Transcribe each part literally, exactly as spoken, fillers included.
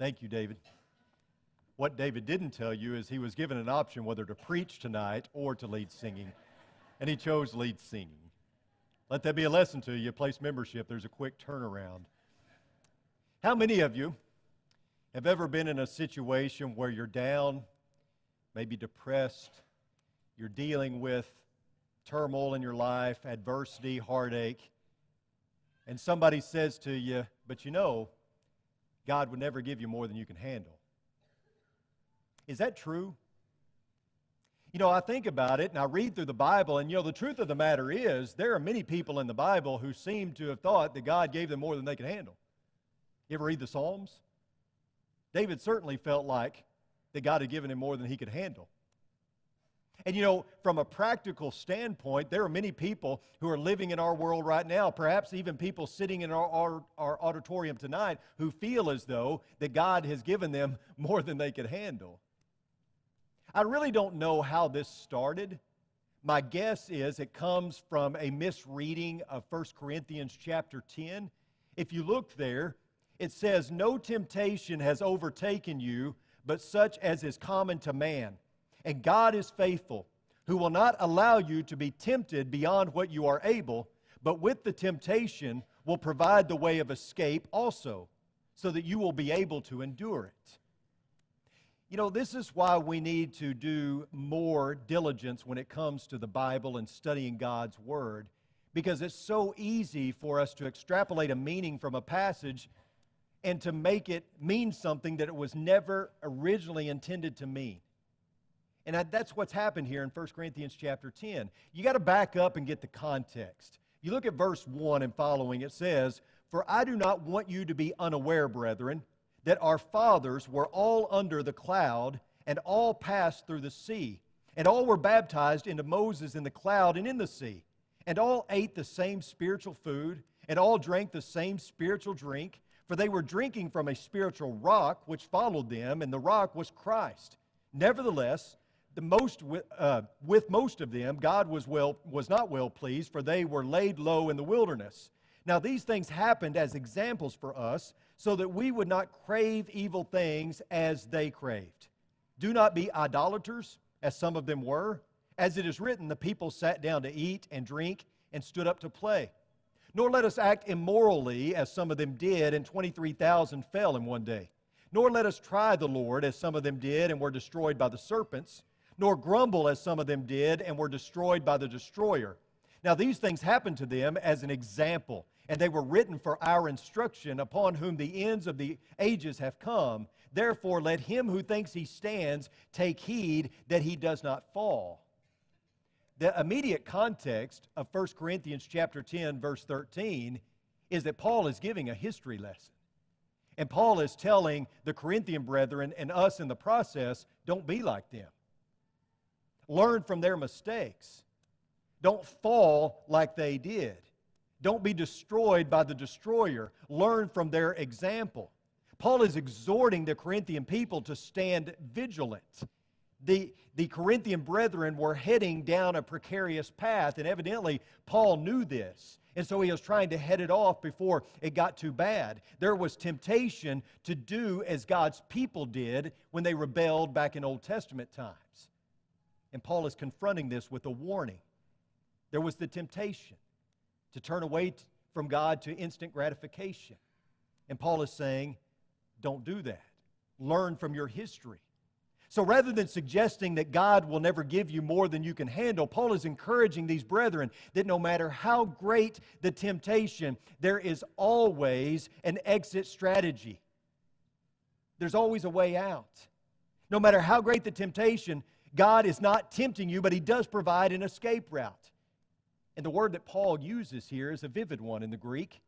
Thank you, David. What David didn't tell you is he was given an option whether to preach tonight or to lead singing, and he chose lead singing. Let that be a lesson to you. Place membership, there's a quick turnaround. How many of you have ever been in a situation where you're down, maybe depressed, you're dealing with turmoil in your life, adversity, heartache, and somebody says to you, but you know, God would never give you more than you can handle? Is that true? You know, I think about it, and I read through the Bible, and you know, the truth of the matter is, there are many people in the Bible who seem to have thought that God gave them more than they could handle. You ever read the Psalms? David certainly felt like that God had given him more than he could handle. And you know, from a practical standpoint, there are many people who are living in our world right now, perhaps even people sitting in our, our, our auditorium tonight, who feel as though that God has given them more than they could handle. I really don't know how this started. My guess is it comes from a misreading of First Corinthians chapter ten. If you look there, it says, "No temptation has overtaken you, but such as is common to man. And God is faithful, who will not allow you to be tempted beyond what you are able, but with the temptation will provide the way of escape also, so that you will be able to endure it." You know, this is why we need to do more diligence when it comes to the Bible and studying God's Word, because it's so easy for us to extrapolate a meaning from a passage and to make it mean something that it was never originally intended to mean. And I, that's what's happened here in First Corinthians chapter ten. You got to back up and get the context. You look at verse one and following, it says, "For I do not want you to be unaware, brethren, that our fathers were all under the cloud, and all passed through the sea, and all were baptized into Moses in the cloud and in the sea, and all ate the same spiritual food, and all drank the same spiritual drink, for they were drinking from a spiritual rock which followed them, and the rock was Christ. Nevertheless, the most with, uh, with most of them God was well was not well pleased, for they were laid low in the wilderness. Now these things happened as examples for us, so that we would not crave evil things as they craved. Do not be idolaters, as some of them were. As it is written, the people sat down to eat and drink and stood up to play. Nor let us act immorally, as some of them did, and twenty-three thousand fell in one day. Nor let us try the Lord, as some of them did, and were destroyed by the serpents. Nor grumble, as some of them did, and were destroyed by the destroyer. Now these things happened to them as an example, and they were written for our instruction, upon whom the ends of the ages have come. Therefore let him who thinks he stands take heed that he does not fall." The immediate context of First Corinthians chapter ten, verse thirteen, is that Paul is giving a history lesson. And Paul is telling the Corinthian brethren and us in the process, don't be like them. Learn from their mistakes. Don't fall like they did. Don't be destroyed by the destroyer. Learn from their example. Paul is exhorting the Corinthian people to stand vigilant. The, the Corinthian brethren were heading down a precarious path, and evidently Paul knew this. And so he was trying to head it off before it got too bad. There was temptation to do as God's people did when they rebelled back in Old Testament times. And Paul is confronting this with a warning. There was the temptation to turn away from God to instant gratification. And Paul is saying, don't do that. Learn from your history. So rather than suggesting that God will never give you more than you can handle, Paul is encouraging these brethren that no matter how great the temptation, there is always an exit strategy. There's always a way out. No matter how great the temptation, God is not tempting you, but He does provide an escape route. And the word that Paul uses here is a vivid one in the Greek.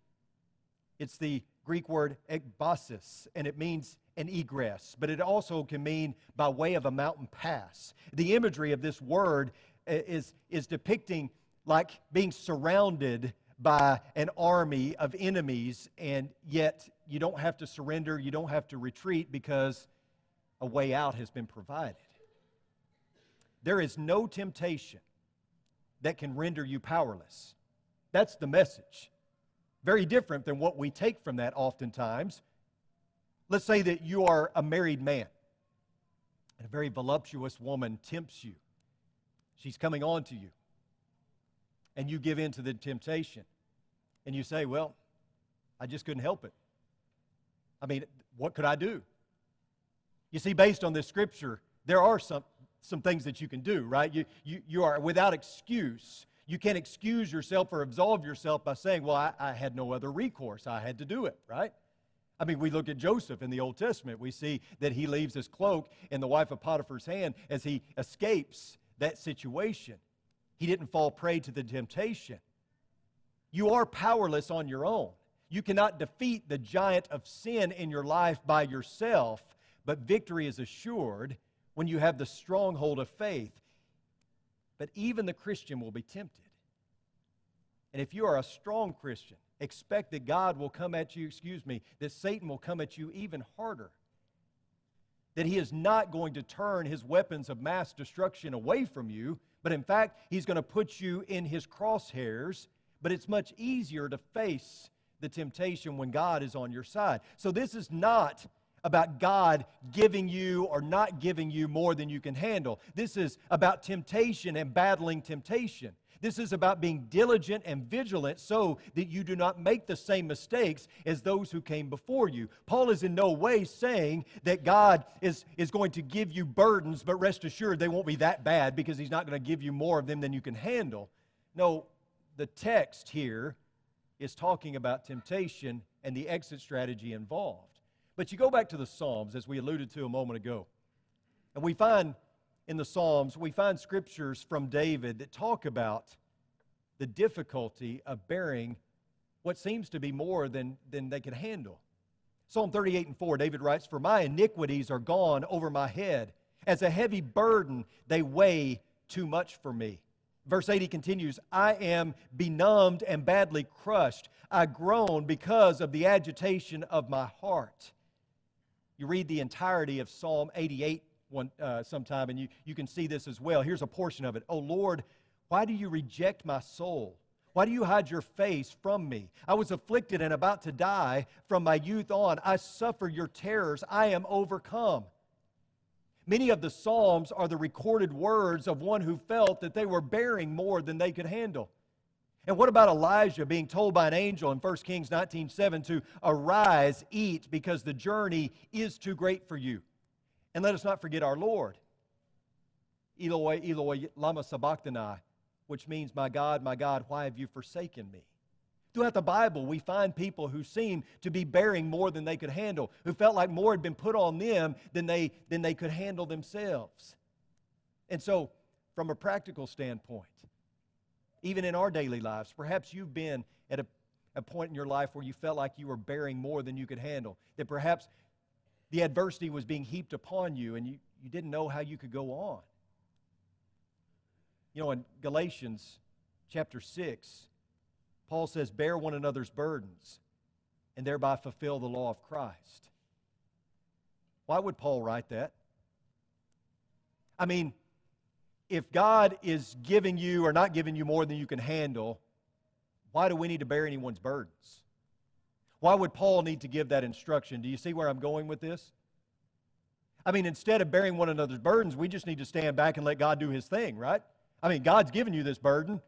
It's the Greek word ekbasis, and it means an egress, but it also can mean by way of a mountain pass. The imagery of this word is, is depicting like being surrounded by an army of enemies, and yet you don't have to surrender, you don't have to retreat, because a way out has been provided. There is no temptation that can render you powerless. That's the message. Very different than what we take from that oftentimes. Let's say that you are a married man, and a very voluptuous woman tempts you. She's coming on to you, and you give in to the temptation, and you say, well, I just couldn't help it. I mean, what could I do? You see, based on this scripture, there are some, some things that you can do, right? You, you, you are without excuse. You can't excuse yourself or absolve yourself by saying, well, I, I had no other recourse. I had to do it, right? I mean, we look at Joseph in the Old Testament. We see that he leaves his cloak in the wife of Potiphar's hand as he escapes that situation. He didn't fall prey to the temptation. You are powerless on your own. You cannot defeat the giant of sin in your life by yourself, but victory is assured when you have the stronghold of faith. But even the Christian will be tempted. And if you are a strong Christian, expect that God will come at you, excuse me, that Satan will come at you even harder. That he is not going to turn his weapons of mass destruction away from you, but in fact, he's going to put you in his crosshairs. But it's much easier to face the temptation when God is on your side. So this is not about God giving you or not giving you more than you can handle. This is about temptation and battling temptation. This is about being diligent and vigilant so that you do not make the same mistakes as those who came before you. Paul is in no way saying that God is, is going to give you burdens, but rest assured they won't be that bad because he's not going to give you more of them than you can handle. No, the text here is talking about temptation and the exit strategy involved. But you go back to the Psalms, as we alluded to a moment ago, and we find in the Psalms, we find scriptures from David that talk about the difficulty of bearing what seems to be more than, than they can handle. Psalm thirty-eight and four, David writes, "For my iniquities are gone over my head. As a heavy burden, they weigh too much for me." Verse eighty continues, "I am benumbed and badly crushed. I groan because of the agitation of my heart." You read the entirety of Psalm eighty-eight One, uh, sometime, and you, you can see this as well. Here's a portion of it. "O Lord, why do you reject my soul? Why do you hide your face from me? I was afflicted and about to die. From my youth on, I suffer your terrors. I am overcome." Many of the Psalms are the recorded words of one who felt that they were bearing more than they could handle. And what about Elijah being told by an angel in First Kings nineteen seven to arise, eat, because the journey is too great for you? And let us not forget our Lord. "Eloi, Eloi, lama sabachthani," which means, "My God, my God, why have you forsaken me?" Throughout the Bible, we find people who seem to be bearing more than they could handle, who felt like more had been put on them than they, than they could handle themselves. And so, from a practical standpoint, even in our daily lives, perhaps you've been at a, a point in your life where you felt like you were bearing more than you could handle, that perhaps the adversity was being heaped upon you, and you, you didn't know how you could go on. You know, in Galatians chapter six, Paul says, "Bear one another's burdens, and thereby fulfill the law of Christ." Why would Paul write that? I mean, if God is giving you or not giving you more than you can handle, why do we need to bear anyone's burdens? Why would Paul need to give that instruction? Do you see where I'm going with this? I mean, instead of bearing one another's burdens, we just need to stand back and let God do His thing, right? I mean, God's given you this burden.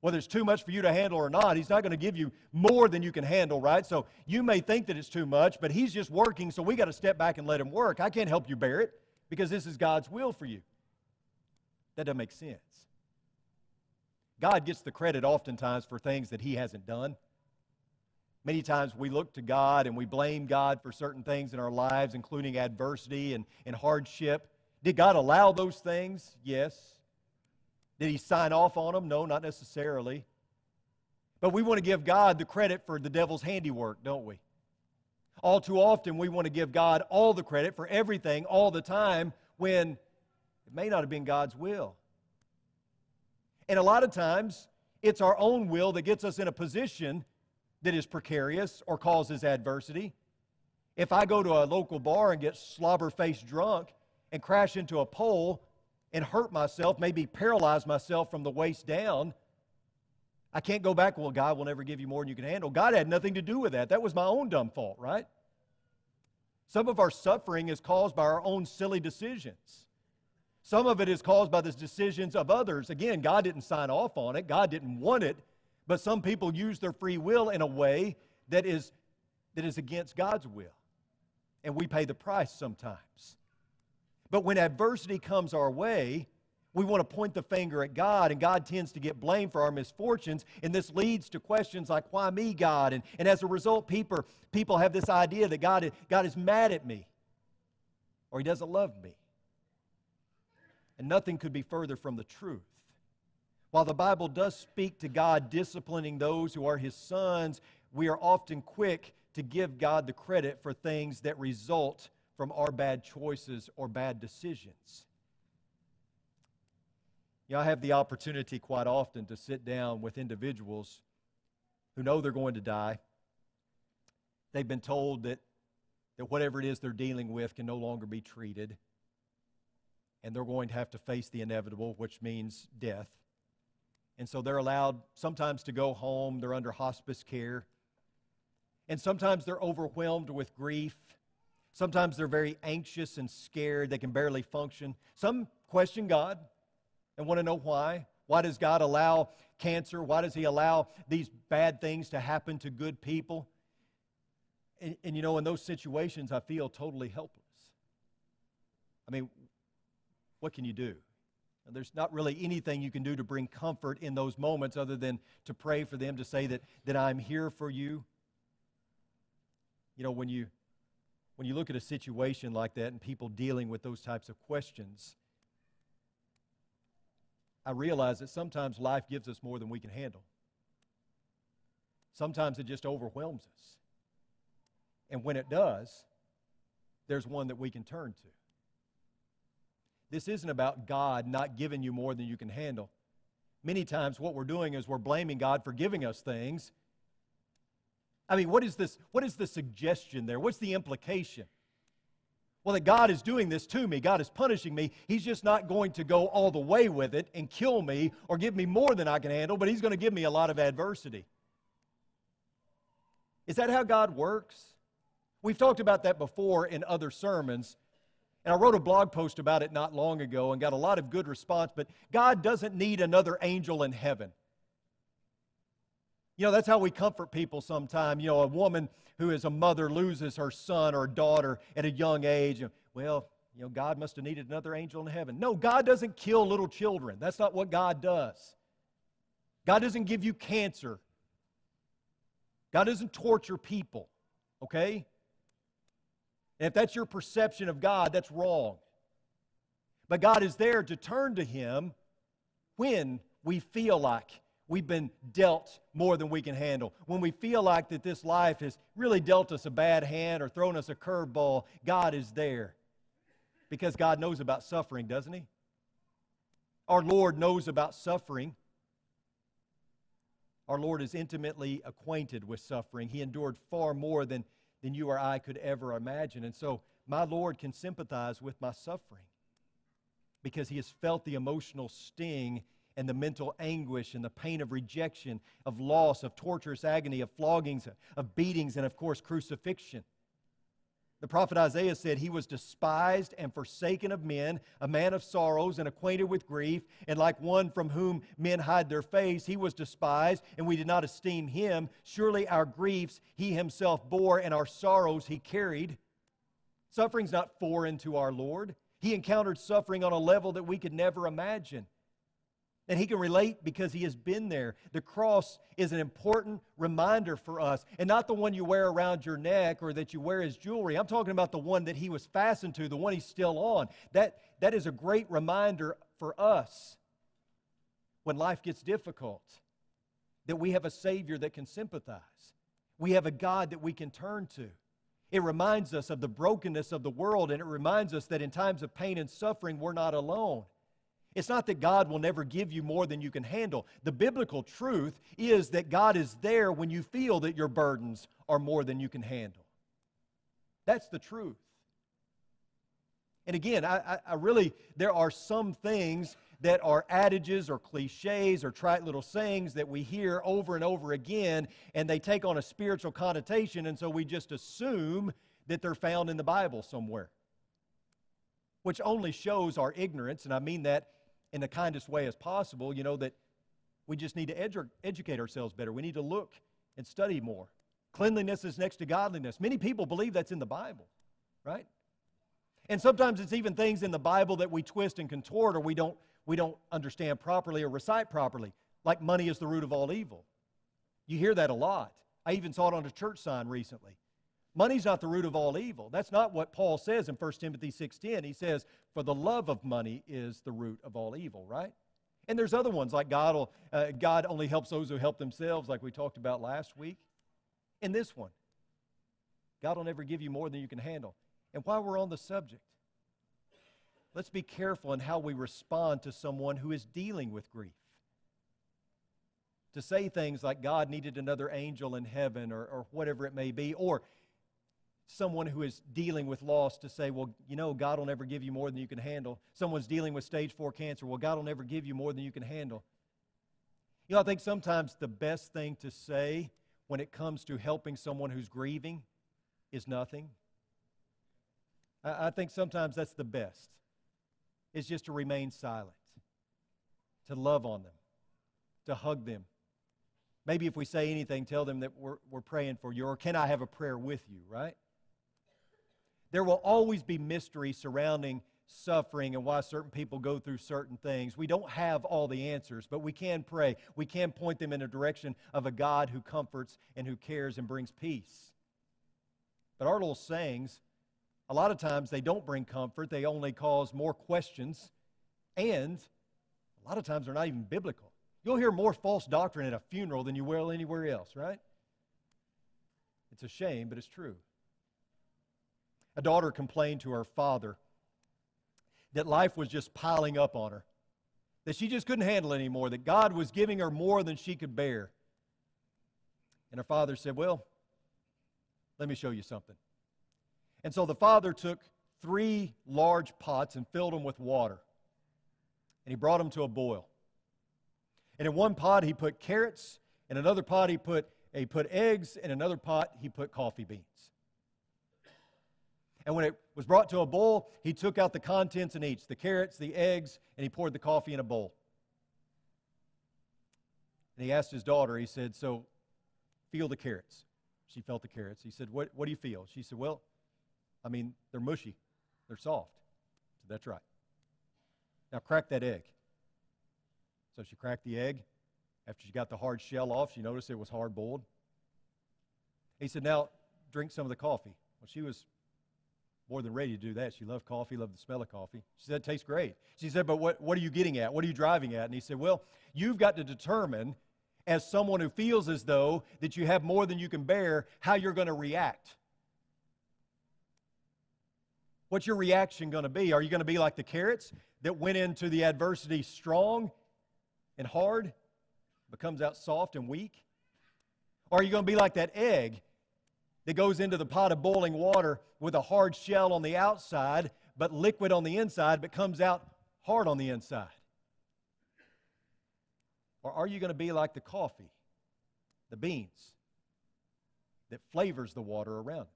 Whether it's too much for you to handle or not, He's not going to give you more than you can handle, right? So you may think that it's too much, but He's just working, so we got to step back and let Him work. I can't help you bear it because this is God's will for you. That doesn't make sense. God gets the credit oftentimes for things that He hasn't done. Many times we look to God and we blame God for certain things in our lives, including adversity and, and hardship. Did God allow those things? Yes. Did He sign off on them? No, not necessarily. But we want to give God the credit for the devil's handiwork, don't we? All too often we want to give God all the credit for everything all the time when it may not have been God's will. And a lot of times it's our own will that gets us in a position that is precarious or causes adversity. If I go to a local bar and get slobber-faced drunk and crash into a pole and hurt myself, maybe paralyze myself from the waist down, I can't go back, well, God will never give you more than you can handle. God had nothing to do with that. That was my own dumb fault, right? Some of our suffering is caused by our own silly decisions. Some of it is caused by the decisions of others. Again, God didn't sign off on it. God didn't want it. But some people use their free will in a way that is, that is against God's will. And we pay the price sometimes. But when adversity comes our way, we want to point the finger at God, and God tends to get blamed for our misfortunes, and this leads to questions like, why me, God? And, and as a result, people, people have this idea that God, God is mad at me, or He doesn't love me. And nothing could be further from the truth. While the Bible does speak to God disciplining those who are His sons, we are often quick to give God the credit for things that result from our bad choices or bad decisions. You know, I have the opportunity quite often to sit down with individuals who know they're going to die. They've been told that, that whatever it is they're dealing with can no longer be treated, and they're going to have to face the inevitable, which means death. And so they're allowed sometimes to go home. They're under hospice care. And sometimes they're overwhelmed with grief. Sometimes they're very anxious and scared. They can barely function. Some question God and want to know why. Why does God allow cancer? Why does He allow these bad things to happen to good people? And, and you know, in those situations, I feel totally helpless. I mean, what can you do? Now, there's not really anything you can do to bring comfort in those moments other than to pray for them, to say that, that I'm here for you. You know, when you, when you look at a situation like that and people dealing with those types of questions, I realize that sometimes life gives us more than we can handle. Sometimes it just overwhelms us. And when it does, there's one that we can turn to. This isn't about God not giving you more than you can handle. Many times what we're doing is we're blaming God for giving us things. I mean, what is this? What is the suggestion there? What's the implication? Well, that God is doing this to me. God is punishing me. He's just not going to go all the way with it and kill me or give me more than I can handle, but He's going to give me a lot of adversity. Is that how God works? We've talked about that before in other sermons, and I wrote a blog post about it not long ago and got a lot of good response, but God doesn't need another angel in heaven. You know, that's how we comfort people sometimes. You know, a woman who is a mother loses her son or daughter at a young age. Well, you know, God must have needed another angel in heaven. No, God doesn't kill little children. That's not what God does. God doesn't give you cancer. God doesn't torture people, okay? And if that's your perception of God, that's wrong. But God is there to turn to Him when we feel like we've been dealt more than we can handle. When we feel like that this life has really dealt us a bad hand or thrown us a curveball, God is there. Because God knows about suffering, doesn't He? Our Lord knows about suffering. Our Lord is intimately acquainted with suffering. He endured far more than, than you or I could ever imagine. And so my Lord can sympathize with my suffering because He has felt the emotional sting and the mental anguish and the pain of rejection, of loss, of torturous agony, of floggings, of beatings, and of course, crucifixion. The prophet Isaiah said, "He was despised and forsaken of men, a man of sorrows and acquainted with grief, and like one from whom men hide their face, He was despised, and we did not esteem Him. Surely our griefs He Himself bore, and our sorrows He carried." Suffering's not foreign to our Lord. He encountered suffering on a level that we could never imagine. And He can relate because He has been there. The cross is an important reminder for us, and not the one you wear around your neck or that you wear as jewelry. I'm talking about the one that He was fastened to, the one He's still on. That, that is a great reminder for us when life gets difficult, that we have a Savior that can sympathize. We have a God that we can turn to. It reminds us of the brokenness of the world, and it reminds us that in times of pain and suffering, we're not alone. It's not that God will never give you more than you can handle. The biblical truth is that God is there when you feel that your burdens are more than you can handle. That's the truth. And again, I, I really, there are some things that are adages or cliches or trite little sayings that we hear over and over again, and they take on a spiritual connotation, and so we just assume that they're found in the Bible somewhere, which only shows our ignorance, and I mean that in the kindest way as possible, you know, that we just need to edu- educate ourselves better. We need to look and study more. Cleanliness is next to godliness. Many people believe that's in the Bible, right? And sometimes it's even things in the Bible that we twist and contort, or we don't, we don't understand properly or recite properly, like money is the root of all evil. You hear that a lot. I even saw it on a church sign recently. Money's not the root of all evil. That's not what Paul says in First Timothy six ten. He says, for the love of money is the root of all evil, right? And there's other ones like God, will, uh, God only helps those who help themselves, like we talked about last week. And this one, God will never give you more than you can handle. And while we're on the subject, let's be careful in how we respond to someone who is dealing with grief. To say things like God needed another angel in heaven, or, or whatever it may be, or someone who is dealing with loss to say, well, you know, God will never give you more than you can handle. Someone's dealing with stage four cancer. Well, God will never give you more than you can handle. You know, I think sometimes the best thing to say when it comes to helping someone who's grieving is nothing. I, I think sometimes that's the best. It's just to remain silent, to love on them, to hug them. Maybe if we say anything, tell them that we're, we're praying for you, or can I have a prayer with you, right? There will always be mystery surrounding suffering and why certain people go through certain things. We don't have all the answers, but we can pray. We can point them in a direction of a God who comforts and who cares and brings peace. But our little sayings, a lot of times they don't bring comfort. They only cause more questions, and a lot of times they're not even biblical. You'll hear more false doctrine at a funeral than you will anywhere else, right? It's a shame, but it's true. A daughter complained to her father that life was just piling up on her, that she just couldn't handle it anymore, that God was giving her more than she could bear. And her father said, well, let me show you something. And so the father took three large pots and filled them with water, and he brought them to a boil. And in one pot he put carrots, in another pot he put, he put eggs, in another pot he put coffee beans. And when it was brought to a boil, he took out the contents in each, the carrots, the eggs, and he poured the coffee in a bowl. And he asked his daughter, he said, so feel the carrots. She felt the carrots. He said, what, what do you feel? She said, well, I mean, they're mushy. They're soft. So that's right. Now crack that egg. So she cracked the egg. After she got the hard shell off, she noticed it was hard-boiled. He said, now drink some of the coffee. Well, she was more than ready to do that. She loved coffee, loved the smell of coffee. She said, it tastes great. She said, but what, what are you getting at? What are you driving at? And he said, well, you've got to determine, as someone who feels as though that you have more than you can bear, how you're going to react. What's your reaction going to be? Are you going to be like the carrots that went into the adversity strong and hard, but comes out soft and weak? Or are you going to be like that egg that goes into the pot of boiling water with a hard shell on the outside, but liquid on the inside, but comes out hard on the inside? Or are you going to be like the coffee, the beans, that flavors the water around it?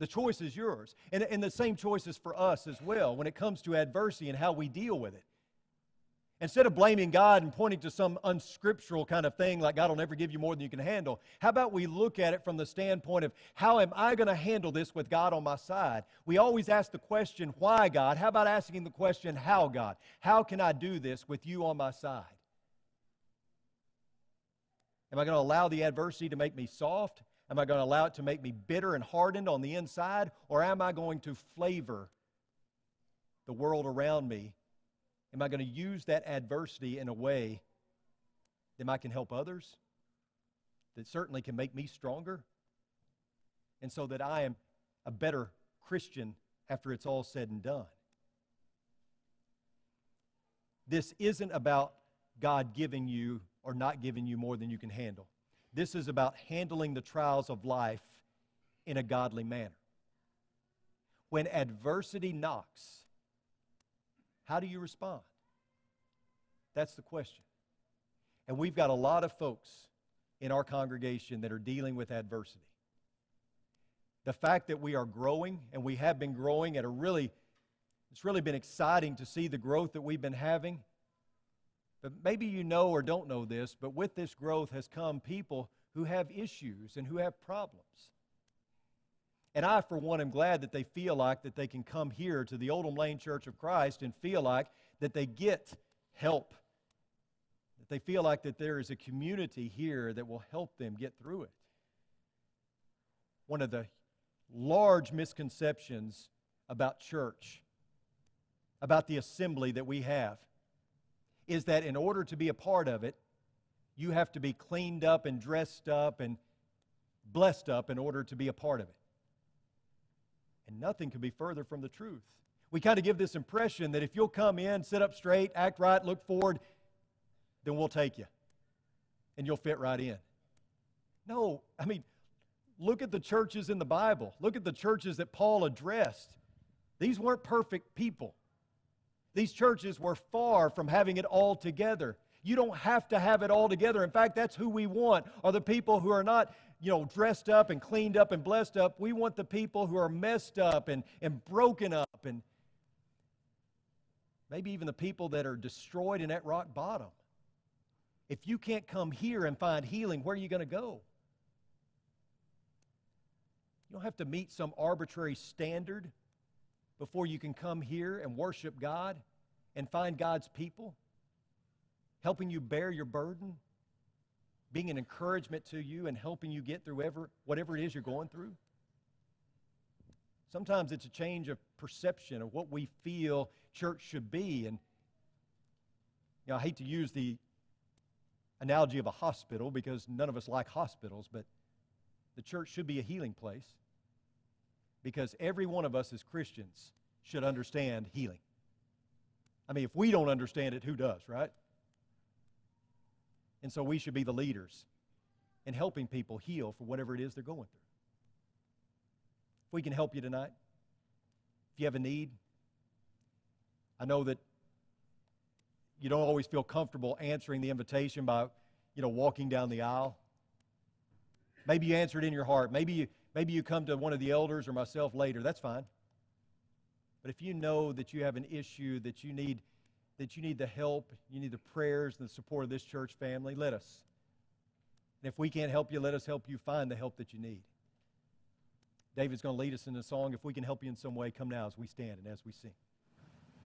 The choice is yours. And, and the same choice is for us as well when it comes to adversity and how we deal with it. Instead of blaming God and pointing to some unscriptural kind of thing like God will never give you more than you can handle, how about we look at it from the standpoint of how am I going to handle this with God on my side? We always ask the question, why God? How about asking the question, how God? How can I do this with you on my side? Am I going to allow the adversity to make me soft? Am I going to allow it to make me bitter and hardened on the inside? Or am I going to flavor the world around me? Am I going to use that adversity in a way that I can help others, that certainly can make me stronger, and so that I am a better Christian after it's all said and done? This isn't about God giving you or not giving you more than you can handle. This is about handling the trials of life in a godly manner. When adversity knocks, how do you respond? That's the question. And we've got a lot of folks in our congregation that are dealing with adversity. the fact that we are growing, and we have been growing at a really, it's really been exciting to see the growth that we've been having. But maybe you know or don't know this, but with this growth has come people who have issues and who have problems. And I, for one, am glad that they feel like that they can come here to the Oldham Lane Church of Christ and feel like that they get help. That they feel like that there is a community here that will help them get through it. One of the large misconceptions about church, about the assembly that we have, is that in order to be a part of it, you have to be cleaned up and dressed up and blessed up in order to be a part of it. And nothing could be further from the truth. We kind of give this impression that if you'll come in, sit up straight, act right, look forward, then we'll take you, and you'll fit right in. No, I mean, look at the churches in the Bible. Look at the churches that Paul addressed. These weren't perfect people. These churches were far from having it all together. You don't have to have it all together. In fact, that's who we want, are the people who are not, you know, dressed up and cleaned up and blessed up. We want the people who are messed up and, and broken up, and maybe even the people that are destroyed and at rock bottom. If you can't come here and find healing, where are you going to go? You don't have to meet some arbitrary standard before you can come here and worship God and find God's people, helping you bear your burden, being an encouragement to you, and helping you get through ever, whatever it is you're going through. Sometimes it's a change of perception of what we feel church should be. And you know, I hate to use the analogy of a hospital because none of us like hospitals, but the church should be a healing place. Because every one of us as Christians should understand healing. I mean, if we don't understand it, who does, right? And so we should be the leaders in helping people heal for whatever it is they're going through. If we can help you tonight, if you have a need, I know that you don't always feel comfortable answering the invitation by, you know, walking down the aisle. Maybe you answer it in your heart. Maybe you... Maybe you come to one of the elders or myself later. That's fine. But if you know that you have an issue, that you need, that you need the help, you need the prayers and the support of this church family, let us. And if we can't help you, let us help you find the help that you need. David's going to lead us in a song. If we can help you in some way, come now as we stand and as we sing.